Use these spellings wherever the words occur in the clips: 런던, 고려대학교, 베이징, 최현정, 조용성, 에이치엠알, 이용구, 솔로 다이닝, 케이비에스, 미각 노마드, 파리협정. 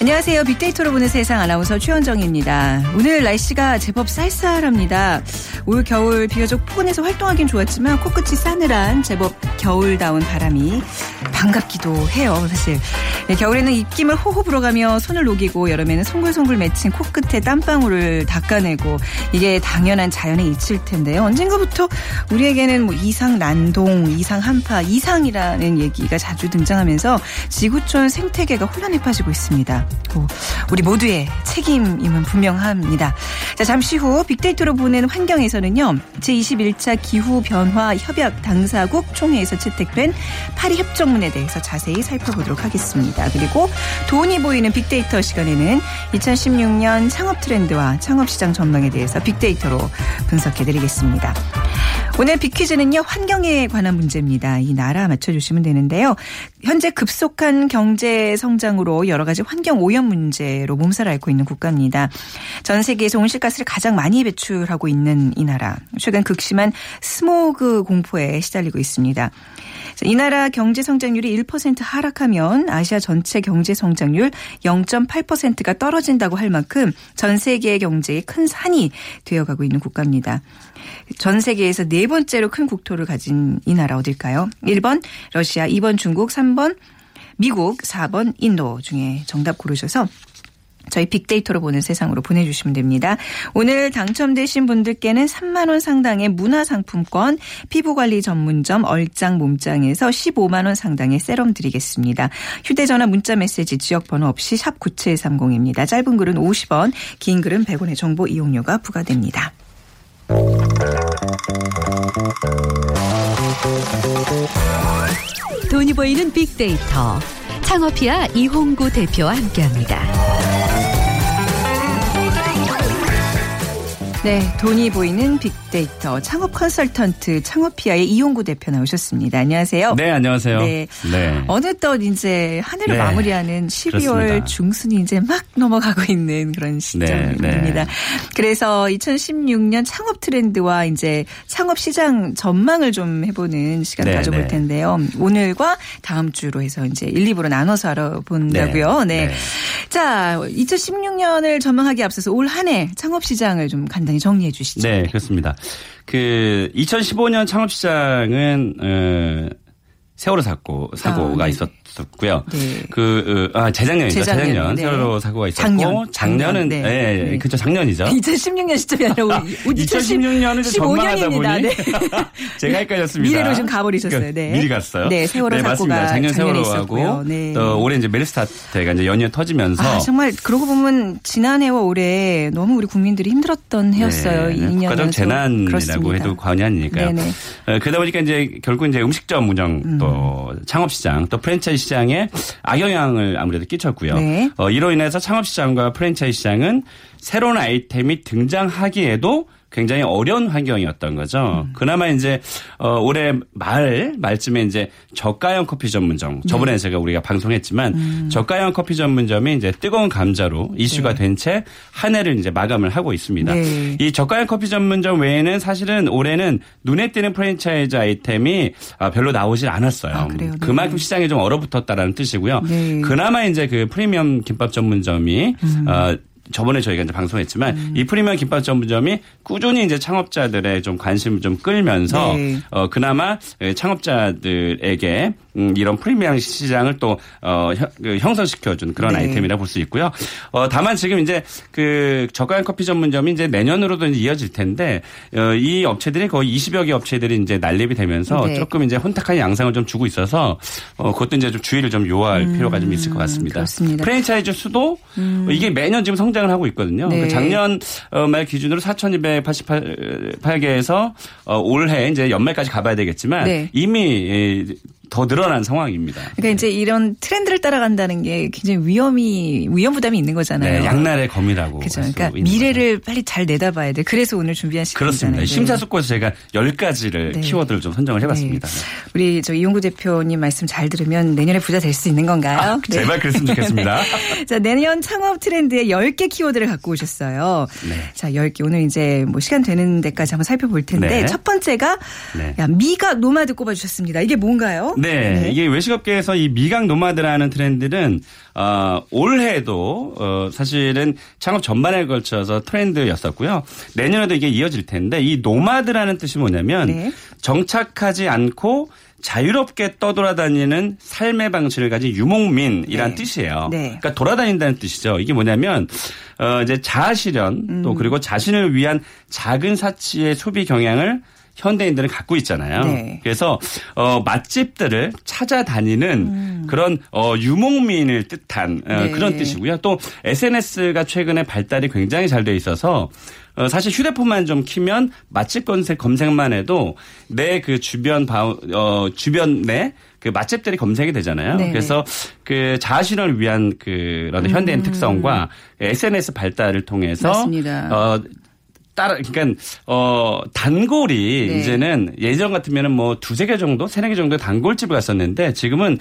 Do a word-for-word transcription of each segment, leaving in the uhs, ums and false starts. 안녕하세요. 빅데이터로 보는 세상 아나운서 최현정입니다. 오늘 날씨가 제법 쌀쌀합니다. 올 겨울 비교적 포근해서 활동하긴 좋았지만 코끝이 싸늘한 제법 겨울다운 바람이 반갑기도 해요. 사실 네, 겨울에는 입김을 호호 불어가며 손을 녹이고 여름에는 송글송글 맺힌 코끝에 땀방울을 닦아내고 이게 당연한 자연의 이치일 텐데요. 언젠가부터 우리에게는 뭐 이상 난동, 이상 한파, 이상이라는 얘기가 자주 등장하면서 지구촌 생태계가 혼란에 빠지고 있습니다. 우리 모두의 책임임은 분명합니다. 자, 잠시 후 빅데이터로 보는 환경에서는요. 제이십일 차 기후변화협약 당사국 총회에서 채택된 파리협정문에 대해서 자세히 살펴보도록 하겠습니다. 그리고 돈이 보이는 빅데이터 시간에는 이천십육 년 창업 트렌드와 창업시장 전망에 대해서 빅데이터로 분석해드리겠습니다. 오늘 빅퀴즈는요. 환경에 관한 문제입니다. 이 나라 맞춰주시면 되는데요. 현재 급속한 경제 성장으로 여러 가지 환경 오염 문제로 몸살을 앓고 있는 국가입니다. 전 세계에서 온실가스를 가장 많이 배출하고 있는 이 나라. 최근 극심한 스모그 공포에 시달리고 있습니다. 이 나라 경제 성장률이 일 퍼센트 하락하면 아시아 전체 경제 성장률 영 점 팔 퍼센트가 떨어진다고 할 만큼 전 세계 경제의 큰 산이 되어가고 있는 국가입니다. 전 세계에서 네 번째로 큰 국토를 가진 이 나라 어딜까요? 일 번 러시아, 이 번 중국, 삼 번 미국, 사 번 인도 중에 정답 고르셔서 저희 빅데이터로 보는 세상으로 보내주시면 됩니다. 오늘 당첨되신 분들께는 삼만 원 상당의 문화상품권, 피부관리 전문점 얼짱 몸짱에서 십오만 원 상당의 세럼 드리겠습니다. 휴대전화 문자메시지 지역번호 없이 샵 구칠삼공입니다. 짧은 글은 오십 원, 긴 글은 백 원의 정보 이용료가 부과됩니다. 돈이 보이는 빅데이터 창업이야 이홍구 대표와 함께합니다. 네, 돈이 보이는 빅데이터 창업 컨설턴트 창업피아의 이용구 대표 나오셨습니다. 안녕하세요. 네, 안녕하세요. 네, 네. 어느덧 이제 한 해를 네. 마무리하는 십이월 그렇습니다. 중순이 이제 막 넘어가고 있는 그런 시점입니다. 네, 네. 그래서 이천십육 년 창업 트렌드와 이제 창업 시장 전망을 좀 해보는 시간 네, 가져볼 네. 텐데요. 오늘과 다음 주로 해서 이제 일, 이 부로 나눠서 알아본다고요. 네. 네. 네. 자, 이천십육 년을 전망하기 앞서서 올 한 해 창업 시장을 좀 간단히 정리해 주시죠. 네, 그렇습니다. 그 이천십오 년 창업 시장은 어, 세월호 사고 사고가 아, 네. 있었었고요. 네. 그 아, 재작년이죠. 재작년, 재작년 네. 세월호 사고가 있었고 작년. 작년은 네, 네. 네. 그렇죠. 작년이죠. 이천십육 년 시점이 아니라 이천십육 년은 전망하다 보니 네. 제가 헷갈렸습니다. 미래로 좀 가버리셨어요. 네. 미리 갔어요. 네, 세월호 네, 사고가 맞습니다. 작년 세월호하고 네. 또 올해 이제 메르스사태가 이제 연이어 터지면서 아, 정말 그러고 보면 지난해와 올해 너무 우리 국민들이 힘들었던 해였어요. 네. 이 년 국가적 재난이라고 그렇습니다. 해도 과언이 아니니까요. 네, 네. 그러다 보니까 이제 결국 이제 음식점 운영 음. 또 창업시장 또 프랜차이즈 시장에 악영향을 아무래도 끼쳤고요. 네. 어, 이로 인해서 창업시장과 프랜차이즈 시장은 새로운 아이템이 등장하기에도 굉장히 어려운 환경이었던 거죠. 음. 그나마 이제 어, 올해 말 말쯤에 이제 저가형 커피 전문점 저번에 네. 제가 우리가 방송했지만 음. 저가형 커피 전문점이 이제 뜨거운 감자로 이슈가 네. 된 채 한 해를 이제 마감을 하고 있습니다. 네. 이 저가형 커피 전문점 외에는 사실은 올해는 눈에 띄는 프랜차이즈 아이템이 별로 나오질 않았어요. 아, 그래요? 네. 그만큼 시장이 좀 얼어붙었다라는 뜻이고요. 네. 그나마 이제 그 프리미엄 김밥 전문점이 음. 어, 저번에 저희가 이제 방송했지만 음. 이 프리미엄 김밥 전문점이 꾸준히 이제 창업자들의 좀 관심을 좀 끌면서 네. 어, 그나마 창업자들에게 음, 이런 프리미엄 시장을 또 어, 형성시켜준 그런 네. 아이템이라 볼 수 있고요. 어, 다만 지금 이제 그 저가형 커피 전문점이 이제 내년으로도 이제 이어질 텐데 어, 이 업체들이 거의 이십여 개 업체들이 이제 난립이 되면서 네. 조금 이제 혼탁한 양상을 좀 주고 있어서 어, 그것도 이제 좀 주의를 좀 요할 음. 필요가 좀 있을 것 같습니다. 그렇습니다. 프랜차이즈 수도 음. 이게 매년 지금 성 성장을 하고 있거든요. 네. 그러니까 작년 말 기준으로 사천이백팔십팔 개에서 올해 이제 연말까지 가봐야 되겠지만 네. 이미 더 늘어난 상황입니다. 그러니까 이제 이런 트렌드를 따라간다는 게 굉장히 위험이 위험 부담이 있는 거잖아요. 네, 양날의 검이라고. 그렇죠. 그러니까 미래를 거죠. 빨리 잘 내다봐야 돼. 그래서 오늘 준비한 시간이잖아요. 그렇습니다. 네. 심사숙고해서 제가 열 가지를 네. 키워드를 좀 선정을 해봤습니다. 네. 우리 저 이용구 대표님 말씀 잘 들으면 내년에 부자 될 수 있는 건가요? 아, 네. 제발 그랬으면 좋겠습니다. 자, 내년 창업 트렌드에 열 개 키워드를 갖고 오셨어요. 네. 자, 열 개 오늘 이제 뭐 시간 되는 데까지 한번 살펴볼 텐데 네. 첫 번째가 네. 야, 미각 노마드 꼽아주셨습니다. 이게 뭔가요? 네. 네. 이게 외식업계에서 이 미각 노마드라는 트렌드는 어, 올해도 어, 사실은 창업 전반에 걸쳐서 트렌드였었고요. 내년에도 이게 이어질 텐데 이 노마드라는 뜻이 뭐냐면 네. 정착하지 않고 자유롭게 떠돌아다니는 삶의 방식을 가진 유목민이란 네. 뜻이에요. 네. 그러니까 돌아다닌다는 뜻이죠. 이게 뭐냐면 어, 이제 자아실현 음. 또 그리고 자신을 위한 작은 사치의 소비 경향을 현대인들은 갖고 있잖아요. 네. 그래서 어, 맛집들을 찾아다니는 음. 그런 어, 유목민을 뜻한 어, 네. 그런 뜻이고요. 또 에스엔에스가 최근에 발달이 굉장히 잘 돼 있어서 어, 사실 휴대폰만 좀 키면 맛집 검색, 검색만 해도 내 그 주변 바, 어, 주변 내 그 맛집들이 검색이 되잖아요. 네네. 그래서 그 자아실현을 위한 그런 음. 현대인 특성과 에스엔에스 발달을 통해서 맞습니다. 어, 따라, 그러니까, 어, 단골이 네. 이제는 예전 같으면은 뭐 두세 개 정도, 세네 개 정도 단골집을 갔었는데 지금은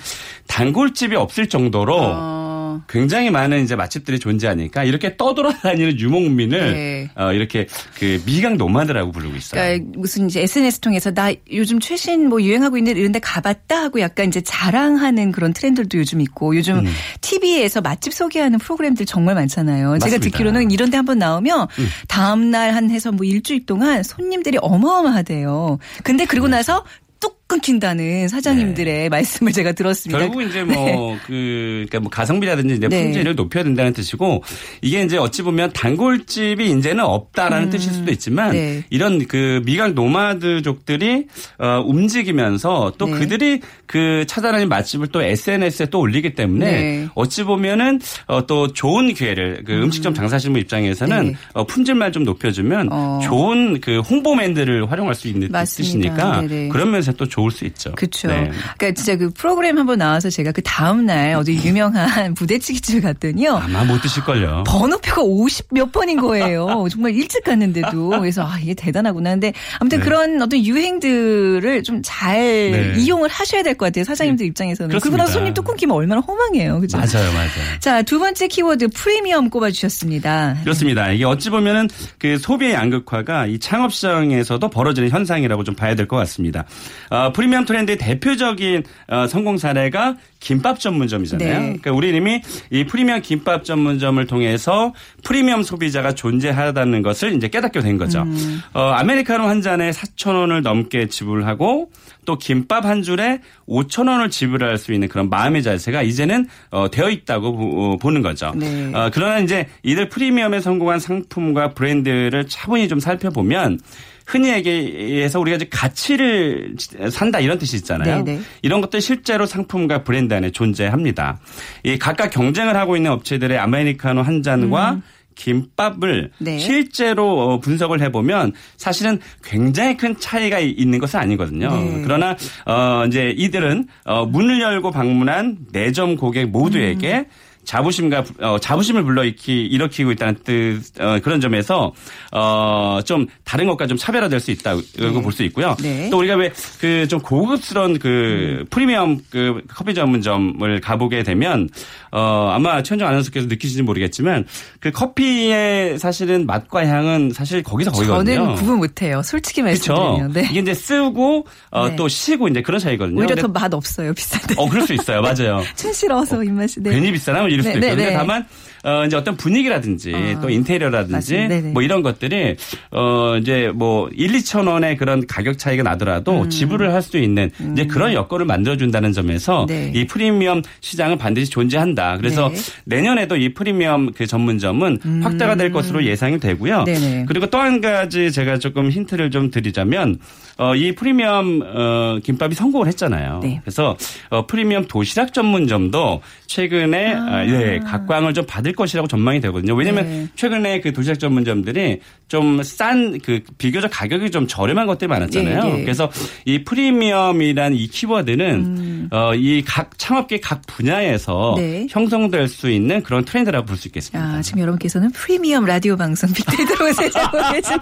단골집이 없을 정도로 어. 굉장히 많은 이제 맛집들이 존재하니까 이렇게 떠돌아다니는 유목민을 네. 어, 이렇게 그 미각 노마드라고 부르고 있어요. 그러니까 무슨 이제 에스엔에스 통해서 나 요즘 최신 뭐 유행하고 있는 이런 데 가봤다 하고 약간 이제 자랑하는 그런 트렌드도 요즘 있고 요즘 음. 티비에서 맛집 소개하는 프로그램들 정말 많잖아요. 맞습니다. 제가 듣기로는 이런 데 한번 나오면 음. 다음 날 한 해서 뭐 일주일 동안 손님들이 어마어마하대요. 근데 그리고 나서 뚝 끊긴다는 사장님들의 네. 말씀을 제가 들었습니다. 결국 이제 뭐 네. 그, 그러니까 뭐 가성비라든지 이제 품질을 네. 높여야 된다는 뜻이고 이게 이제 어찌 보면 단골집이 이제는 없다라는 음. 뜻일 수도 있지만 네. 이런 그 미각 노마드족들이 어, 움직이면서 또 네. 그들이 그 찾아다니는 맛집을 또 에스엔에스에 또 올리기 때문에 네. 어찌 보면은 어, 또 좋은 기회를 그 음식점 장사하시는 분 입장에서는 네. 어, 품질만 좀 높여주면 어. 좋은 그 홍보맨들을 활용할 수 있는 맞습니다. 뜻이니까 네네. 그런 면에서 또 좋을 수 있죠. 그렇죠. 네. 그러니까 진짜 그 프로그램 한번 나와서 제가 그 다음 날 어디 유명한 부대찌개집을 갔더니요. 아마 못 드실걸요. 번호표가 오십 몇 번인 거예요. 정말 일찍 갔는데도. 그래서 아 이게 대단하구나. 근데 아무튼 네. 그런 어떤 유행들을 좀 잘 네. 이용을 하셔야 될 것 같아요. 사장님들 네. 입장에서는. 그렇습니다. 그러고 나서 손님 뚝 끊기면 얼마나 허망해요. 그죠? 맞아요. 맞아요. 자, 두 번째 키워드 프리미엄 꼽아주셨습니다. 그렇습니다. 이게 어찌 보면은 그 소비의 양극화가 이 창업시장에서도 벌어지는 현상이라고 좀 봐야 될 것 같습니다. 어, 프리미엄 트렌드의 대표적인 어, 성공 사례가 김밥 전문점이잖아요. 네. 그러니까 우리는 이미 이 프리미엄 김밥 전문점을 통해서 프리미엄 소비자가 존재하다는 것을 이제 깨닫게 된 거죠. 음. 어, 아메리카노 한 잔에 사천 원을 넘게 지불하고 또 김밥 한 줄에 오천 원을 지불할 수 있는 그런 마음의 자세가 이제는 어, 되어 있다고 보, 어, 보는 거죠. 네. 어, 그러나 이제 이들 프리미엄에 성공한 상품과 브랜드를 차분히 좀 살펴보면 흔히 얘기해서 우리가 이제 가치를 산다 이런 뜻이 있잖아요. 네네. 이런 것들 실제로 상품과 브랜드 안에 존재합니다. 이 각각 경쟁을 하고 있는 업체들의 아메리카노 한 잔과 음. 김밥을 네. 실제로 분석을 해보면 사실은 굉장히 큰 차이가 있는 것은 아니거든요. 네. 그러나 어 이제 이들은 어 문을 열고 방문한 내점 고객 모두에게 음. 자부심과 어, 자부심을 불러일으키 일으키고 있다는 뜻 어, 그런 점에서 어, 좀 다른 것과 좀 차별화될 수 있다고 네. 볼 수 있고요. 네. 또 우리가 왜 그 좀 고급스러운 그 음. 프리미엄 그 커피 전문점을 가보게 되면 어, 아마 최현정 아나운서께서 느끼시는지 모르겠지만 그 커피의 사실은 맛과 향은 사실 거기서 거기거든요. 저는 구분 못해요. 솔직히 말씀드리면. 네. 이게 이제 쓰고 어, 네. 또 쉬고 이제 그런 차이거든요. 오히려 더 맛 없어요. 비싼데. 어, 그럴 수 있어요. 맞아요. 촌스러워서 어, 입맛이. 네. 괜히 비싸나? 이럴 수도 있거든요. 다만 어 이제 어떤 분위기라든지 어, 또 인테리어라든지 뭐 이런 것들이 어 이제 뭐 일, 이천 원의 그런 가격 차이가 나더라도 음. 지불을 할 수 있는 음. 이제 그런 여건을 만들어 준다는 점에서 네. 이 프리미엄 시장은 반드시 존재한다. 그래서 네. 내년에도 이 프리미엄 그 전문점은 음. 확대가 될 것으로 예상이 되고요. 네네. 그리고 또 한 가지 제가 조금 힌트를 좀 드리자면 어 이 프리미엄 어 김밥이 성공을 했잖아요. 네. 그래서 어 프리미엄 도시락 전문점도 최근에 아. 네, 각광을 좀 받을 될 것이라고 전망이 되거든요. 왜냐하면 네. 최근에 그 도시락 전문점들이 좀 싼 그 비교적 가격이 좀 저렴한 것들이 많았잖아요. 네, 네. 그래서 이 프리미엄이라는 이 키워드는 음. 어, 이 각 창업계 각 분야에서 네. 형성될 수 있는 그런 트렌드라고 볼 수 있겠습니다. 아, 지금 여러분께서는 프리미엄 라디오 방송 빅데이터로 세자고 계신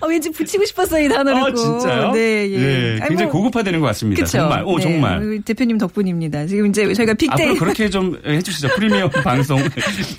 어, 왠지 붙이고 싶었어요 이 단어를. 아, 진짜요? 네, 예. 네, 굉장히 아니, 뭐, 고급화되는 것 같습니다. 그쵸? 정말, 오 네. 정말. 대표님 덕분입니다. 지금 이제 저희가 빅데이터 앞으로 그렇게 좀 해주시죠. 프리미엄 방송.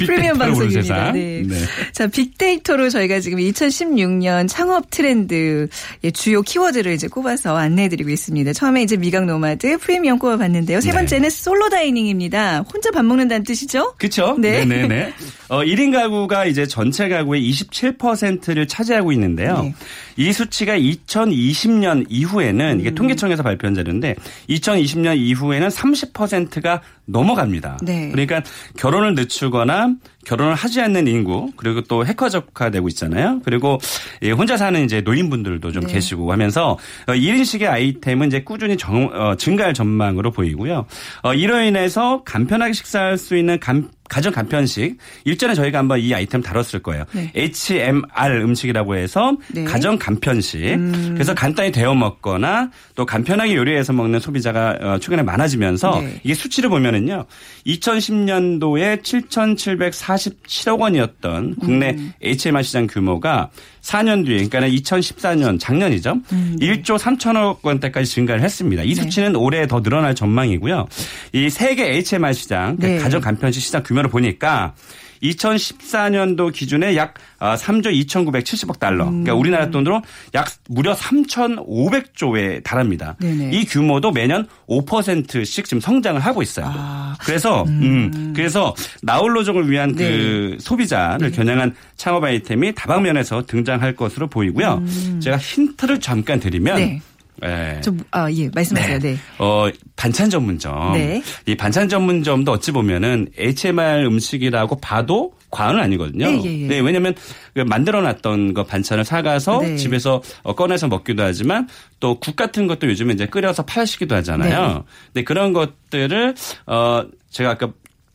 프리미엄 방송입니다. 네. 네. 자, 빅데이터로 저희가 지금 이천십육 년 창업 트렌드 주요 키워드를 이제 꼽아서 안내해드리고 있습니다. 처음에 이제 미각 노마드 프리미엄 꼽아봤는데요. 세 번째는 네. 솔로 다이닝입니다. 혼자 밥 먹는다는 뜻이죠? 그렇죠. 네, 네, 네. 어, 일 인 가구가 이제 전체 가구의 이십칠 퍼센트를 차지하고 있는데요. 네. 이 수치가 이천이십 년 이후에는 이게 음. 통계청에서 발표한 자료인데 이천이십 년 이후에는 삼십 퍼센트가 넘어갑니다. 네. 그러니까 결혼을 늦추거나 결혼을 하지 않는 인구, 그리고 또 핵가족화되고 있잖아요. 그리고 혼자 사는 이제 노인분들도 좀 네. 계시고 하면서 일 인식의 아이템은 이제 꾸준히 정, 어, 증가할 전망으로 보이고요. 어, 이로 인해서 간편하게 식사할 수 있는 간 가정 간편식. 일전에 저희가 한번 이 아이템 다뤘을 거예요. 네. 에이치엠알 음식이라고 해서 네. 가정 간편식. 음. 그래서 간단히 데워 먹거나 또 간편하게 요리해서 먹는 소비자가 최근에 많아지면서 네. 이게 수치를 보면은요. 이천십 년도에 칠천칠백사십칠억 원이었던 국내 음. 에이치엠알 시장 규모가 사 년 뒤에 그러니까 이천십사 년 작년이죠. 음, 네. 일조 삼천억 원대까지 증가를 했습니다. 이 수치는 네. 올해 더 늘어날 전망이고요. 이 세계 에이치엠알 시장 그러니까 네. 가정 간편식 시장 규모 보니까 이천십사 년도 기준에 약 삼조 이천구백칠십억 달러. 그러니까 우리나라 돈으로 약 무려 삼천오백조에 달합니다. 네네. 이 규모도 매년 오 퍼센트씩 지금 성장을 하고 있어요. 아. 그래서 음. 음, 그래서 나홀로족을 위한 네. 그 소비자를 네. 겨냥한 창업 아이템이 다방면에서 등장할 것으로 보이고요. 음. 제가 힌트를 잠깐 드리면. 네. 네. 좀, 아, 예, 말씀하세요. 네. 네. 어, 반찬 전문점. 네. 이 반찬 전문점도 어찌 보면은 에이치엠알 음식이라고 봐도 과언은 아니거든요. 네, 예, 예. 네, 왜냐하면 만들어놨던 거 반찬을 사가서 네. 집에서 꺼내서 먹기도 하지만 또 국 같은 것도 요즘에 이제 끓여서 팔시기도 하잖아요. 네. 근데 그런 것들을 어, 제가 아까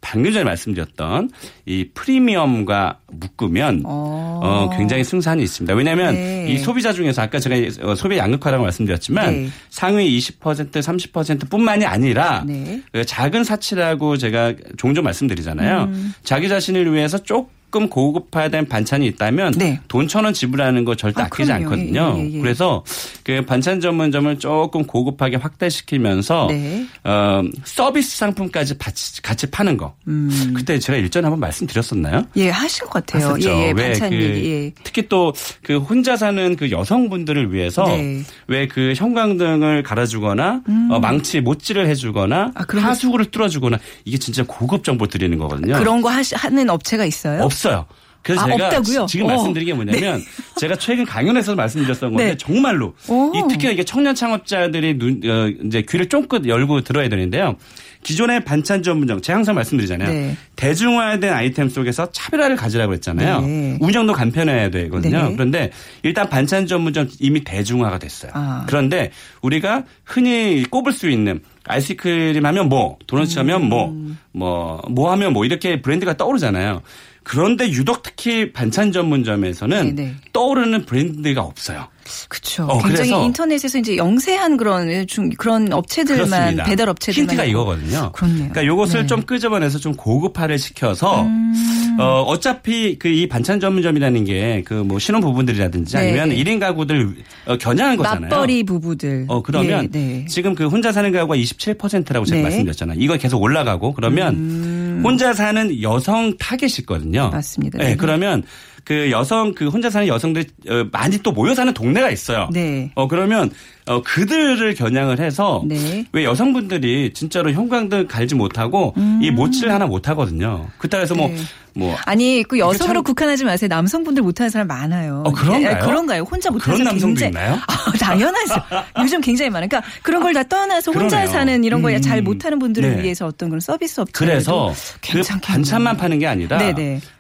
방금 전에 말씀드렸던 이 프리미엄과 묶으면 어, 굉장히 승산이 있습니다. 왜냐하면 네. 이 소비자 중에서 아까 제가 소비 양극화라고 말씀드렸지만 네. 상위 이십 퍼센트, 삼십 퍼센트뿐만이 아니라 네. 작은 사치라고 제가 종종 말씀드리잖아요. 음. 자기 자신을 위해서 쪽 조금 고급화된 반찬이 있다면 네. 돈 천 원 지불하는 거 절대 아, 아끼지 그럼요. 않거든요. 예, 예, 예. 그래서 그 반찬 전문점을 조금 고급하게 확대시키면서 네. 어, 서비스 상품까지 같이, 같이 파는 거. 음. 그때 제가 일전에 한번 말씀드렸었나요? 예, 하실 것 같아요. 예, 예, 반찬 그, 예. 특히 또 그 혼자 사는 그 여성분들을 위해서 네. 왜 그 형광등을 갈아주거나 음. 어, 망치 모찌를 해주거나 아, 하수구를 뚫어주거나 이게 진짜 고급 정보 드리는 거거든요. 그런 거 하시, 하는 업체가 있어요? 없 없어요. 그래서 아, 제가 없다고요? 지금 어. 말씀드린 게 뭐냐면 네. 제가 최근 강연에서 말씀드렸던 건데 네. 정말로 오. 이 특히 이게 청년 창업자들이 눈, 어, 이제 귀를 쫑긋 열고 들어야 되는데요. 기존의 반찬 전문점 제가 항상 말씀드리잖아요. 네. 대중화된 아이템 속에서 차별화를 가지라고 했잖아요. 네. 운영도 간편해야 되거든요. 네. 그런데 일단 반찬 전문점 이미 대중화가 됐어요. 아. 그런데 우리가 흔히 꼽을 수 있는 아이스크림 하면 뭐, 도넛 하면 뭐, 뭐, 뭐 하면 뭐 이렇게 브랜드가 떠오르잖아요. 그런데 유독 특히 반찬 전문점에서는 네네. 떠오르는 브랜드가 없어요. 그렇죠. 어, 굉장히 인터넷에서 이제 영세한 그런 중 그런 업체들만 그렇습니다. 배달 업체들만 힌트가 이거거든요. 그렇네요. 그러니까 이것을 네. 좀 끄집어내서 좀 고급화를 시켜서 음. 어, 어차피 그 이 반찬 전문점이라는 게 그 뭐 신혼 부부들이라든지 네. 아니면 일 인 가구들 겨냥한 거잖아요. 맞벌이 부부들. 어 그러면 네, 네. 지금 그 혼자 사는 가구가 이십칠 퍼센트라고 제가 네. 말씀드렸잖아요. 이거 계속 올라가고 그러면 음. 혼자 사는 여성 타겟이거든요. 맞습니다. 네, 네. 그러면. 그 여성 그 혼자 사는 여성들이 많이 또 모여 사는 동네가 있어요. 네. 어 그러면 어 그들을 겨냥을 해서 네. 왜 여성분들이 진짜로 형광등 갈지 못하고 음. 이 모치를 하나 못 하거든요. 그따라서 뭐. 네. 뭐 아니 그 여성으로 참... 국한하지 마세요. 남성분들 못하는 사람 많아요. 어, 그런가요? 그런가요? 혼자 못하는 그런 남성도 굉장히... 있나요? 아, 당연하죠. 요즘 굉장히 많아요. 그러니까 그런 걸 다 떠나서 그러네요. 혼자 사는 이런 걸 잘 음... 못하는 분들을 네. 위해서 어떤 그런 서비스 업체도 그래서 괜찮겠네요. 그 반찬만 파는 게 아니라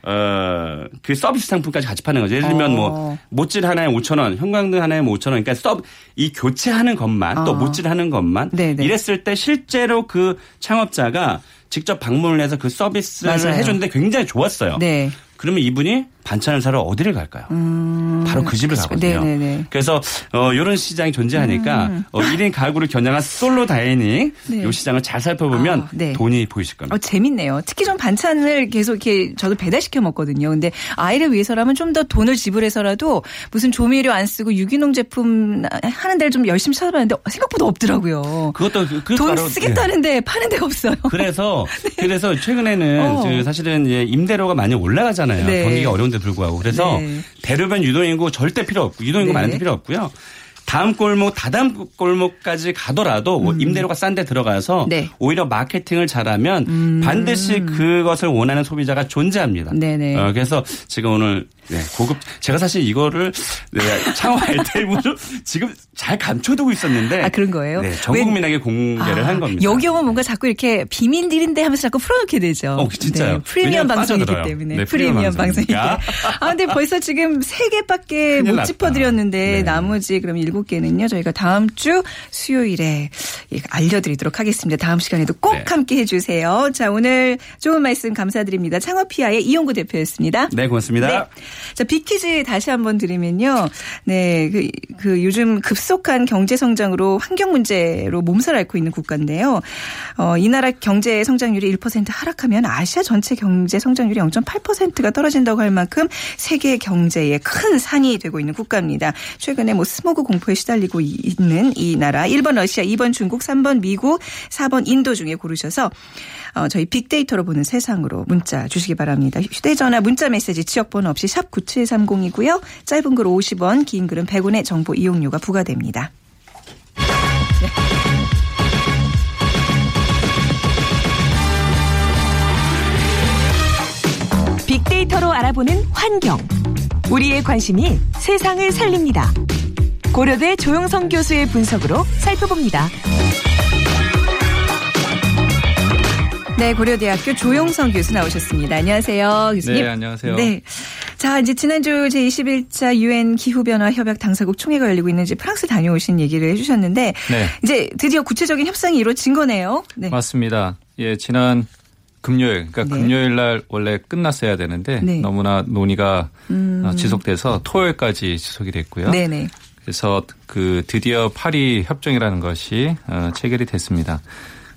어, 그 서비스 상품까지 같이 파는 거죠. 예를 들면 어... 뭐 못질 하나에 오천 원, 형광등 하나에 오천 원. 그러니까 서브 이 교체하는 것만 아. 또 못질하는 것만 네네. 이랬을 때 실제로 그 창업자가 직접 방문을 해서 그 서비스를 맞아요. 해줬는데 굉장히 좋았어요. 네. 그러면 이분이 반찬을 사러 어디를 갈까요? 음, 바로 그 집을 그치. 가거든요. 네네네. 그래서 어, 이런 시장이 존재하니까 음. 어, 일 인 가구를 겨냥한 솔로 다이닝 네. 이 시장을 잘 살펴보면 아, 네. 돈이 보이실 겁니다. 어, 재밌네요. 특히 좀 반찬을 계속 이렇게 저도 배달시켜 먹거든요. 근데 아이를 위해서라면 좀 더 돈을 지불해서라도 무슨 조미료 안 쓰고 유기농 제품 하는 데를 좀 열심히 찾아봤는데 생각보다 없더라고요. 그것도 그, 돈 바로, 쓰겠다는데 네. 파는 데가 없어요. 그래서 네. 그래서 최근에는 어. 그 사실은 이제 임대료가 많이 올라가잖아요. 네. 경기가 어려운데 불구하고 그래서 네. 대로변 유동인구 절대 필요 없고 유동인구 네. 많은데 필요 없고요. 다음 골목 다다음 골목까지 가더라도 음. 임대료가 싼데 들어가서 네. 오히려 마케팅을 잘하면 음. 반드시 그것을 원하는 소비자가 존재합니다. 네네. 어, 그래서 지금 오늘 네, 고급 제가 사실 이거를 네, 창화할 때부터 지금 잘 감춰두고 있었는데 아 그런 거예요? 네, 전 국민에게 공개를 아, 한 겁니다. 여기 오면 뭔가 자꾸 이렇게 비밀들인데 하면서 자꾸 풀어놓게 되죠. 어, 진짜요? 네, 프리미엄 방송이기 빠져들어요. 때문에 네, 프리미엄 방송이니까. 아 근데 벌써 지금 세 개밖에 못 짚어드렸는데 네. 나머지 그럼 일곱 개는요 저희가 다음 주 수요일에 알려드리도록 하겠습니다. 다음 시간에도 꼭 네. 함께해 주세요. 자 오늘 좋은 말씀 감사드립니다. 창업피아의 이용구 대표였습니다. 네 고맙습니다. 네. 자 빅퀴즈 다시 한번 드리면요. 네, 그, 그 요즘 급속한 경제 성장으로 환경 문제로 몸살 앓고 있는 국가인데요. 어, 이 나라 경제 성장률이 일 퍼센트 하락하면 아시아 전체 경제 성장률이 영 점 팔 퍼센트가 떨어진다고 할 만큼 세계 경제의 큰 산이 되고 있는 국가입니다. 최근에 뭐 스모그 공포 시달리고 있는 이 나라 일 번 러시아, 이 번 중국, 삼 번 미국, 사 번 인도 중에 고르셔서 저희 빅데이터로 보는 세상으로 문자 주시기 바랍니다. 휴대전화 문자메시지 지역번호 없이 샵 구칠삼공이고요. 짧은 글 오십 원, 긴 글은 백 원의 정보 이용료가 부과됩니다. 빅데이터로 알아보는 환경. 우리의 관심이 세상을 살립니다. 고려대 조용성 교수의 분석으로 살펴봅니다. 네, 고려대학교 조용성 교수 나오셨습니다. 안녕하세요, 교수님. 네, 안녕하세요. 네. 자, 이제 지난주 제이십일 차 유엔 기후변화 협약 당사국 총회가 열리고 있는지 프랑스 다녀오신 얘기를 해주셨는데 네. 이제 드디어 구체적인 협상이 이루어진 거네요. 네. 맞습니다. 예, 지난 금요일, 그러니까 네. 금요일 날 원래 끝났어야 되는데 네. 너무나 논의가 음. 지속돼서 토요일까지 지속이 됐고요. 네네. 그래서 그 드디어 파리 협정이라는 것이 체결이 됐습니다.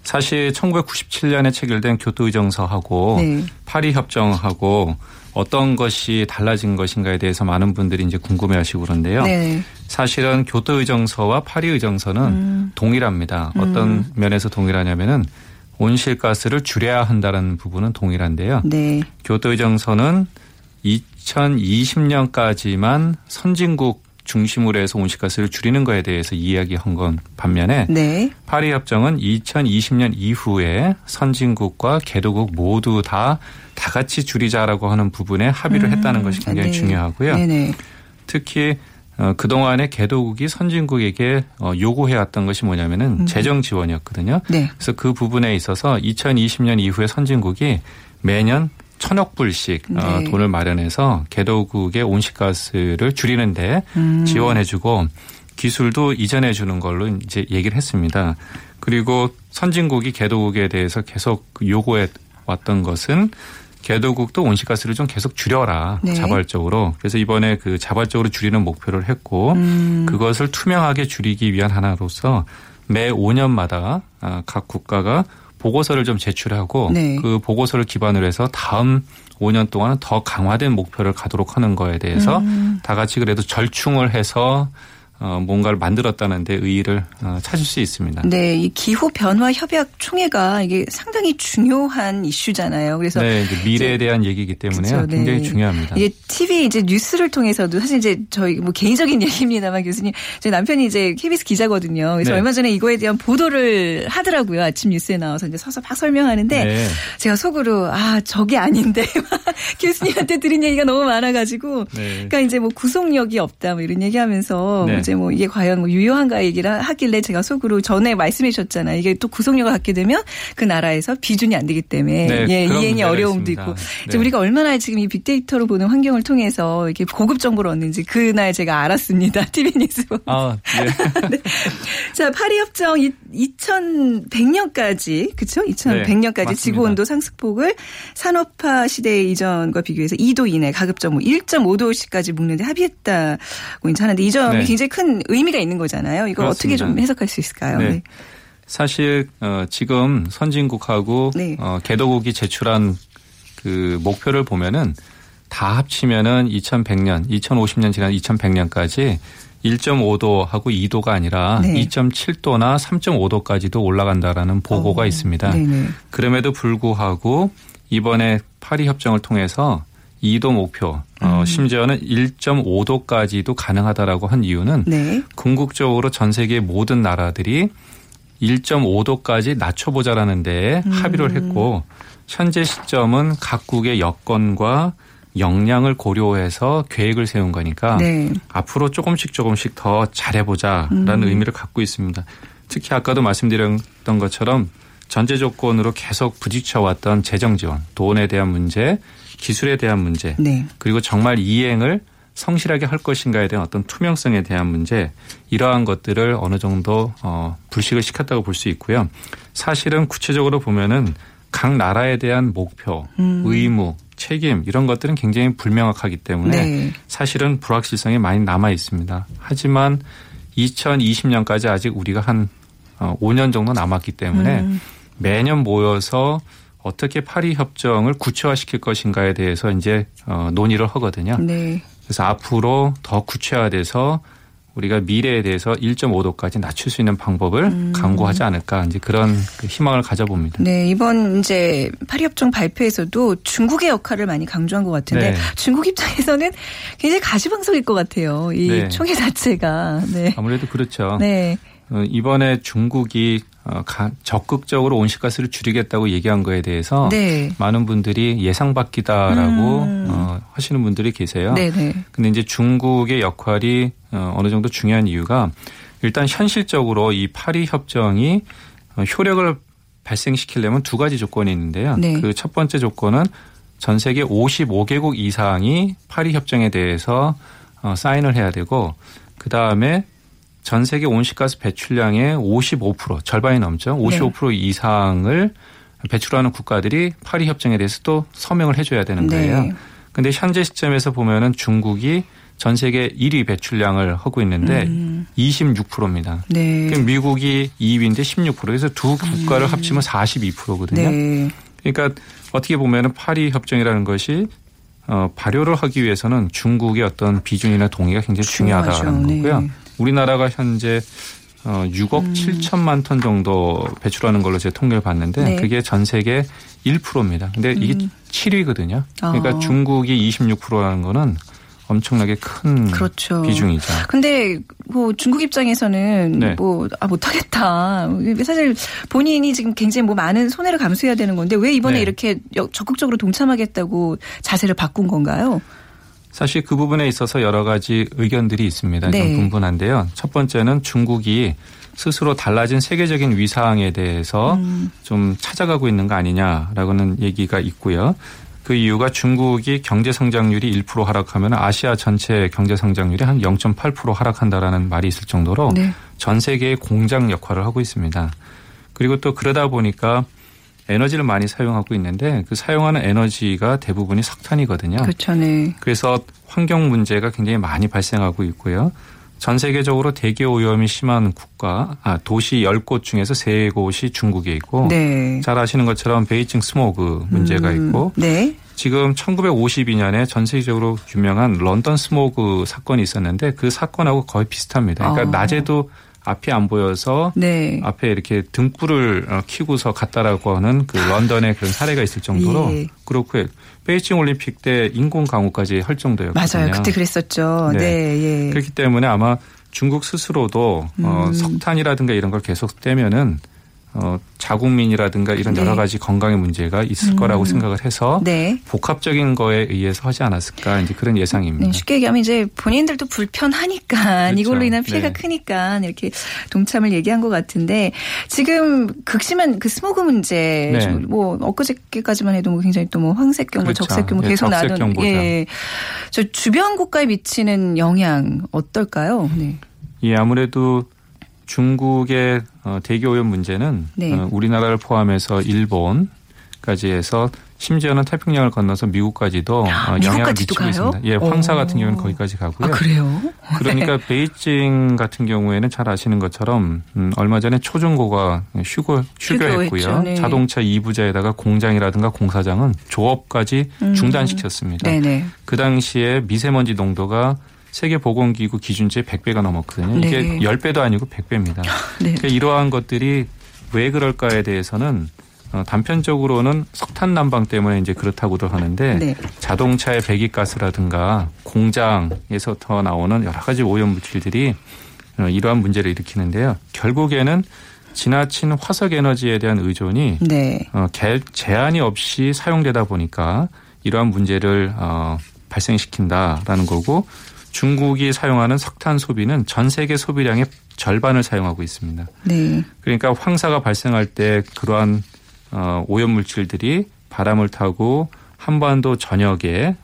사실 천구백구십칠 년에 체결된 교토 의정서하고 네. 파리 협정하고 어떤 것이 달라진 것인가에 대해서 많은 분들이 이제 궁금해하시고 그런데요. 네. 사실은 교토 의정서와 파리 의정서는 음. 동일합니다. 어떤 음. 면에서 동일하냐면은 온실가스를 줄여야 한다는 부분은 동일한데요. 네. 교토 의정서는 이천이십 년까지만 선진국 중심으로 해서 온실가스를 줄이는 거에 대해서 이야기한 건 반면에 네. 파리 협정은 이천이십 년 이후에 선진국과 개도국 모두 다 다 같이 줄이자라고 하는 부분에 합의를 음. 했다는 것이 굉장히 네. 중요하고요. 네네. 특히 그동안에 개도국이 선진국에게 요구해왔던 것이 뭐냐면은 음. 재정 지원이었거든요. 네. 그래서 그 부분에 있어서 이천이십 년 이후에 선진국이 매년 천억 불씩 네. 돈을 마련해서 개도국의 온실가스를 줄이는데 음. 지원해주고 기술도 이전해주는 걸로 이제 얘기를 했습니다. 그리고 선진국이 개도국에 대해서 계속 요구해 왔던 것은 개도국도 온실가스를 좀 계속 줄여라 네. 자발적으로. 그래서 이번에 그 자발적으로 줄이는 목표를 했고 음. 그것을 투명하게 줄이기 위한 하나로서 매 오 년마다 각 국가가 보고서를 좀 제출하고 네. 그 보고서를 기반으로 해서 다음 오 년 동안은 더 강화된 목표를 가도록 하는 거에 대해서 음. 다 같이 그래도 절충을 해서 뭔가를 만들었다는 데 의의를 찾을 수 있습니다. 네, 이 기후 변화 협약 총회가 이게 상당히 중요한 이슈잖아요. 그래서 네, 이제 미래에 이제, 대한 얘기이기 때문에 그렇죠, 네. 굉장히 중요합니다. 이제 티비 이제 뉴스를 통해서도 사실 이제 저희 뭐 개인적인 얘기입니다만 교수님, 저희 남편이 이제 케이비에스 기자거든요. 그래서 네. 얼마 전에 이거에 대한 보도를 하더라고요. 아침 뉴스에 나와서 이제 서서 막 설명하는데 네. 제가 속으로 아 저게 아닌데 교수님한테 들은 얘기가 너무 많아가지고, 네. 그러니까 이제 뭐 구속력이 없다 뭐 이런 얘기하면서. 네. 어제 뭐 이게 과연 뭐 유효한가 얘기를 하길래 제가 속으로 전에 말씀해 주셨잖아요. 이게 또 구속력을 갖게 되면 그 나라에서 비준이 안 되기 때문에 네, 예, 이행이 어려움도 있습니다. 있고. 네. 우리가 얼마나 지금 이 빅데이터로 보는 환경을 통해서 이렇게 고급 정보를 얻는지 그날 제가 알았습니다. 티비 뉴스. 아, 네. 네. 자, 파리협정 이천백년까지 그렇죠? 이천백년까지 네, 지구온도 상승폭을 산업화 시대 이전과 비교해서 이도 이내 가급적 뭐 일점오도씨까지 묶는데 합의했다고 이제 하는데 이 점이 네. 굉장히 큰 의미가 있는 거잖아요. 이걸 그렇습니다. 어떻게 좀 해석할 수 있을까요? 네. 네. 사실 어, 지금 선진국하고 네. 어, 개도국이 제출한 그 목표를 보면은 다 합치면은 이천백년, 이천오십년 지난 이천백년까지 일점오도하고 이도가 아니라 네. 이점칠도나 삼점오도까지도 올라간다라는 보고가 오. 있습니다. 네네. 그럼에도 불구하고 이번에 파리 협정을 통해서 이도 목표, 음. 어, 심지어는 일점오도까지도 가능하다라고 한 이유는 네. 궁극적으로 전 세계 모든 나라들이 일점오도까지 낮춰보자라는 데에 음. 합의를 했고 현재 시점은 각국의 여건과 역량을 고려해서 계획을 세운 거니까 네. 앞으로 조금씩 조금씩 더 잘해보자라는 음. 의미를 갖고 있습니다. 특히 아까도 말씀드렸던 것처럼 전제 조건으로 계속 부딪혀왔던 재정 지원, 돈에 대한 문제, 기술에 대한 문제 네. 그리고 정말 이행을 성실하게 할 것인가에 대한 어떤 투명성에 대한 문제 이러한 것들을 어느 정도 어, 불식을 시켰다고 볼 수 있고요. 사실은 구체적으로 보면은 각 나라에 대한 목표, 음. 의무, 책임 이런 것들은 굉장히 불명확하기 때문에 네. 사실은 불확실성이 많이 남아 있습니다. 하지만 이천이십년까지 아직 우리가 한 오년 정도 남았기 때문에 음. 매년 모여서 어떻게 파리 협정을 구체화시킬 것인가에 대해서 이제 논의를 하거든요. 네. 그래서 앞으로 더 구체화돼서 우리가 미래에 대해서 일점오도까지 낮출 수 있는 방법을 음. 강구하지 않을까 이제 그런 희망을 가져봅니다. 네, 이번 이제 파리협정 발표에서도 중국의 역할을 많이 강조한 것 같은데 네. 중국 입장에서는 굉장히 가시방석일 것 같아요. 이 네. 총회 자체가. 네. 아무래도 그렇죠. 네. 이번에 중국이 적극적으로 온실가스를 줄이겠다고 얘기한 거에 대해서 네. 많은 분들이 예상 밖이다라고 음. 어, 하시는 분들이 계세요. 네네. 근데 이제 중국의 역할이 어느 정도 중요한 이유가 일단 현실적으로 이 파리 협정이 효력을 발생시키려면 두 가지 조건이 있는데요. 네. 그 첫 번째 조건은 전 세계 오십오개국 이상이 파리 협정에 대해서 어, 사인을 해야 되고 그다음에 전 세계 온실가스 배출량의 오십오 퍼센트, 절반이 넘죠. 오십오 퍼센트 네. 이상을 배출하는 국가들이 파리 협정에 대해서 또 서명을 해줘야 되는 거예요. 네. 근데 현재 시점에서 보면은 중국이 전 세계 일위 배출량을 하고 있는데 음. 이십육 퍼센트입니다. 네. 그럼 미국이 이위인데 십육 퍼센트. 그래서 두 국가를 음. 합치면 사십이 퍼센트거든요. 네. 그러니까 어떻게 보면은 파리 협정이라는 것이 어, 발효를 하기 위해서는 중국의 어떤 비준이나 동의가 굉장히 중요하죠. 중요하다는 네. 거고요. 우리나라가 현재 육억 칠천만 톤 정도 배출하는 걸로 제 통계를 봤는데 네. 그게 전 세계 일 퍼센트입니다. 근데 음. 이게 칠위거든요. 그러니까 아. 중국이 이십육 퍼센트라는 거는 엄청나게 큰 그렇죠. 비중이죠. 근데 뭐 중국 입장에서는 네. 뭐 아, 못하겠다. 사실 본인이 지금 굉장히 뭐 많은 손해를 감수해야 되는 건데 왜 이번에 네. 이렇게 적극적으로 동참하겠다고 자세를 바꾼 건가요? 사실 그 부분에 있어서 여러 가지 의견들이 있습니다. 네. 좀 분분한데요. 첫 번째는 중국이 스스로 달라진 세계적인 위상에 대해서 음. 좀 찾아가고 있는 거 아니냐라고는 얘기가 있고요. 그 이유가 중국이 경제 성장률이 일 퍼센트 하락하면 아시아 전체 경제 성장률이 한 영점팔 퍼센트 하락한다라는 말이 있을 정도로 네. 전 세계의 공장 역할을 하고 있습니다. 그리고 또 그러다 보니까 에너지를 많이 사용하고 있는데 그 사용하는 에너지가 대부분이 석탄이거든요. 그렇죠. 네. 그래서 환경 문제가 굉장히 많이 발생하고 있고요. 전 세계적으로 대기 오염이 심한 국가, 아, 도시 열 곳 중에서 세 곳이 중국에 있고 네. 잘 아시는 것처럼 베이징 스모그 문제가 음, 있고 네. 지금 천구백오십이년에 전 세계적으로 유명한 런던 스모그 사건이 있었는데 그 사건하고 거의 비슷합니다. 그러니까 아. 낮에도 앞이 안 보여서 네. 앞에 이렇게 등불을 켜고서 갔다라고 하는 그 런던의 그런 사례가 있을 정도로 예. 그렇고요. 베이징 올림픽 때 인공 강우까지 할 정도였거든요. 맞아요. 그때 그랬었죠. 네. 네. 예. 그렇기 때문에 아마 중국 스스로도 음. 어, 석탄이라든가 이런 걸 계속 떼면은 어, 자국민이라든가 이런 여러 가지 네. 건강의 문제가 있을 음. 거라고 생각을 해서 네. 복합적인 거에 의해서 하지 않았을까 이제 그런 예상입니다. 네, 쉽게 얘기하면 이제 본인들도 불편하니까 그렇죠. 이걸로 인한 피해가 네. 크니까 이렇게 동참을 얘기한 것 같은데 지금 극심한 그 스모그 문제 네. 뭐 엊그저께까지만 해도 뭐 굉장히 또 뭐 황색 경보, 그렇죠. 적색 경보 계속 예, 나던 예, 저 주변 국가에 미치는 영향 어떨까요? 네. 예, 아무래도 중국의 대기 오염 문제는 네. 우리나라를 포함해서 일본까지 해서 심지어는 태평양을 건너서 미국까지도 아, 영향을 미치고 가요? 있습니다. 예, 황사 오. 같은 경우는 거기까지 가고요. 아, 그래요? 그러니까 네. 베이징 같은 경우에는 잘 아시는 것처럼 음, 얼마 전에 초중고가 휴거, 휴교했고요. 네. 자동차 이 부자에다가 공장이라든가 공사장은 조업까지 음. 중단시켰습니다. 네네. 그 당시에 미세먼지 농도가 세계보건기구 기준치의 백 배가 넘었거든요. 이게 네. 십 배도 아니고 백 배입니다. 네. 그러니까 이러한 것들이 왜 그럴까에 대해서는 단편적으로는 석탄 난방 때문에 이제 그렇다고도 하는데 네. 자동차의 배기가스라든가 공장에서부터 나오는 여러 가지 오염 물질들이 이러한 문제를 일으키는데요. 결국에는 지나친 화석 에너지에 대한 의존이 네. 제한이 없이 사용되다 보니까 이러한 문제를 발생시킨다라는 거고 중국이 사용하는 석탄 소비는 전 세계 소비량의 절반을 사용하고 있습니다. 네. 그러니까 황사가 발생할 때 그러한 오염물질들이 바람을 타고 한반도 전역에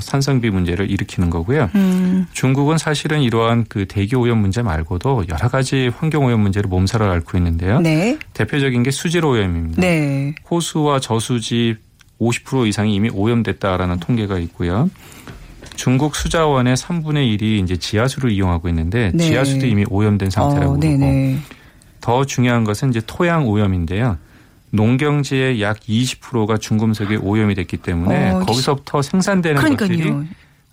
산성비 문제를 일으키는 거고요. 음. 중국은 사실은 이러한 그 대기오염 문제 말고도 여러 가지 환경오염 문제를 몸살을 앓고 있는데요. 네. 대표적인 게 수질오염입니다. 네. 호수와 저수지 오십 퍼센트 이상이 이미 오염됐다라는 통계가 있고요. 중국 수자원의 삼분의 일이 이제 지하수를 이용하고 있는데 네. 지하수도 이미 오염된 상태라고 어, 그러고 더 중요한 것은 이제 토양 오염인데요. 농경지의 약 이십 퍼센트가 중금속에 오염이 됐기 때문에 어, 거기서부터 생산되는 그러니까요. 것들이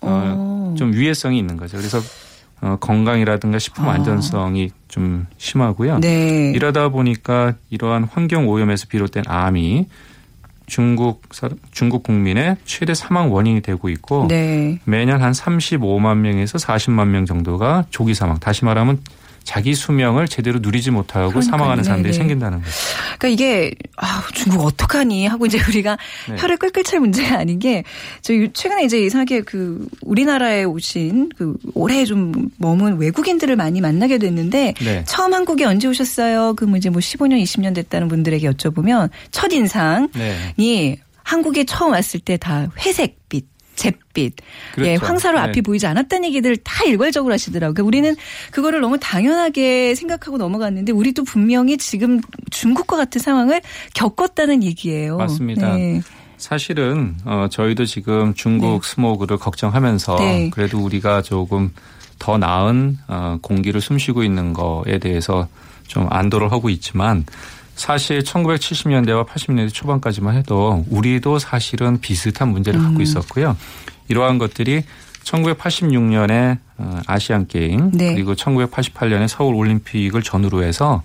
어, 좀 위해성이 있는 거죠. 그래서 어, 건강이라든가 식품 안전성이 아. 좀 심하고요. 네. 이러다 보니까 이러한 환경 오염에서 비롯된 암이 중국 중국 국민의 최대 사망 원인이 되고 있고 네. 매년 한 삼십오만 명에서 사십만 명 정도가 조기 사망. 다시 말하면 자기 수명을 제대로 누리지 못하고 그러니까요. 사망하는 사람들이 네네. 생긴다는 거죠. 그러니까 이게 아, 중국 어떡하니 하고 이제 우리가 네. 혀를 끌끌 찰 문제가 아닌 게 저희 최근에 이제 이상하게 그 우리나라에 오신 그 올해 좀 머문 외국인들을 많이 만나게 됐는데 네. 처음 한국에 언제 오셨어요? 그 뭐 이제 뭐 십오 년, 이십 년 됐다는 분들에게 여쭤보면 첫 인상이 네. 한국에 처음 왔을 때 다 회색빛. 잿빛, 그렇죠. 예, 황사로 네. 앞이 보이지 않았다는 얘기들 다 일괄적으로 하시더라고요. 그러니까 우리는 그거를 너무 당연하게 생각하고 넘어갔는데 우리도 분명히 지금 중국과 같은 상황을 겪었다는 얘기예요. 맞습니다. 네. 사실은 어, 저희도 지금 중국 네. 스모그를 걱정하면서 네. 그래도 우리가 조금 더 나은 어, 공기를 숨쉬고 있는 거에 대해서 좀 안도를 하고 있지만 사실 천구백칠십 년대와 팔십 년대 초반까지만 해도 우리도 사실은 비슷한 문제를 갖고 있었고요. 이러한 것들이 천구백팔십육 년에 아시안 게임 네. 그리고 천구백팔십팔 년에 서울 올림픽을 전후로 해서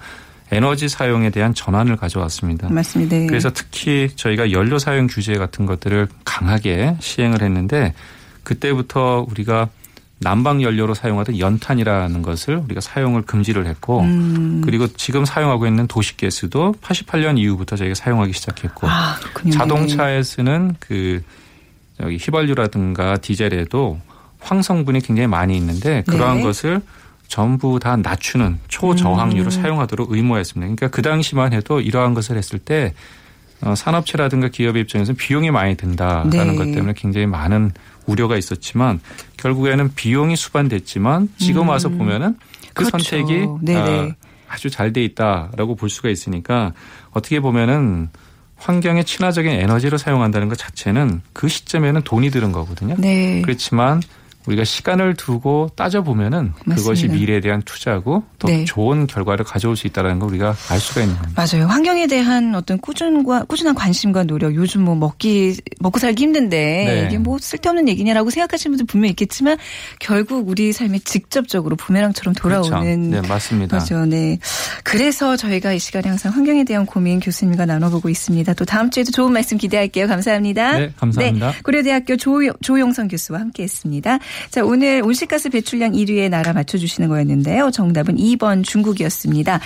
에너지 사용에 대한 전환을 가져왔습니다. 맞습니다. 네. 그래서 특히 저희가 연료 사용 규제 같은 것들을 강하게 시행을 했는데 그때부터 우리가 난방연료로 사용하던 연탄이라는 것을 우리가 사용을 금지를 했고 음. 그리고 지금 사용하고 있는 도시가스도 팔십팔 년 이후부터 저희가 사용하기 시작했고 아, 자동차에 쓰는 그 여기 휘발유라든가 디젤에도 황성분이 굉장히 많이 있는데 그러한 네. 것을 전부 다 낮추는 초저항유로 음. 사용하도록 의무화했습니다. 그러니까 그 당시만 해도 이러한 것을 했을 때 산업체라든가 기업의 입장에서는 비용이 많이 든다라는 네. 것 때문에 굉장히 많은 우려가 있었지만 결국에는 비용이 수반됐지만 지금 와서 음. 보면은 그 그렇죠. 선택이 네네. 아주 잘 돼 있다라고 볼 수가 있으니까 어떻게 보면은 환경에 친화적인 에너지를 사용한다는 것 자체는 그 시점에는 돈이 드는 거거든요. 네. 그렇지만 우리가 시간을 두고 따져보면은 맞습니다. 그것이 미래에 대한 투자고 더 네. 좋은 결과를 가져올 수 있다는 걸 우리가 알 수가 있는 겁니다. 맞아요. 환경에 대한 어떤 꾸준과, 꾸준한 관심과 노력. 요즘 뭐 먹기, 먹고 살기 힘든데 네. 이게 뭐 쓸데없는 얘기냐라고 생각하시는 분들 분명히 있겠지만 결국 우리 삶에 직접적으로 부메랑처럼 돌아오는. 그렇죠. 네, 맞습니다. 그렇죠. 네. 그래서 저희가 이 시간에 항상 환경에 대한 고민 교수님과 나눠보고 있습니다. 또 다음 주에도 좋은 말씀 기대할게요. 감사합니다. 네, 감사합니다. 네, 고려대학교 조, 조용성 교수와 함께했습니다. 자, 오늘 온실가스 배출량 일 위의 나라 맞춰주시는 거였는데요. 정답은 이 번 중국이었습니다.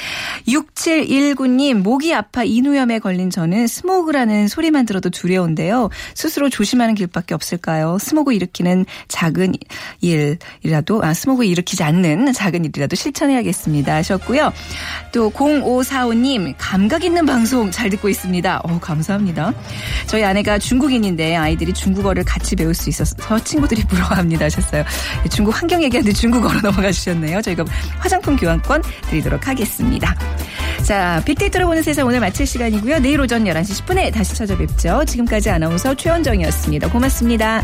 육칠일구 님, 목이 아파 인후염에 걸린 저는 스모그라는 소리만 들어도 두려운데요. 스스로 조심하는 길밖에 없을까요? 스모그 일으키는 작은 일이라도, 아, 스모그 일으키지 않는 작은 일이라도 실천해야겠습니다 하셨고요. 또 공오사오 님, 감각 있는 방송 잘 듣고 있습니다. 오, 감사합니다. 저희 아내가 중국인인데 아이들이 중국어를 같이 배울 수 있어서 친구들이 부러워합니다 하셨어요. 중국 환경 얘기하는데 중국어로 넘어가 주셨네요. 저희가 화장품 교환권 드리도록 하겠습니다. 자, 빅데이터로 보는 세상 오늘 마칠 시간이고요. 내일 오전 열한 시 십 분에 다시 찾아뵙죠. 지금까지 아나운서 최원정이었습니다. 고맙습니다.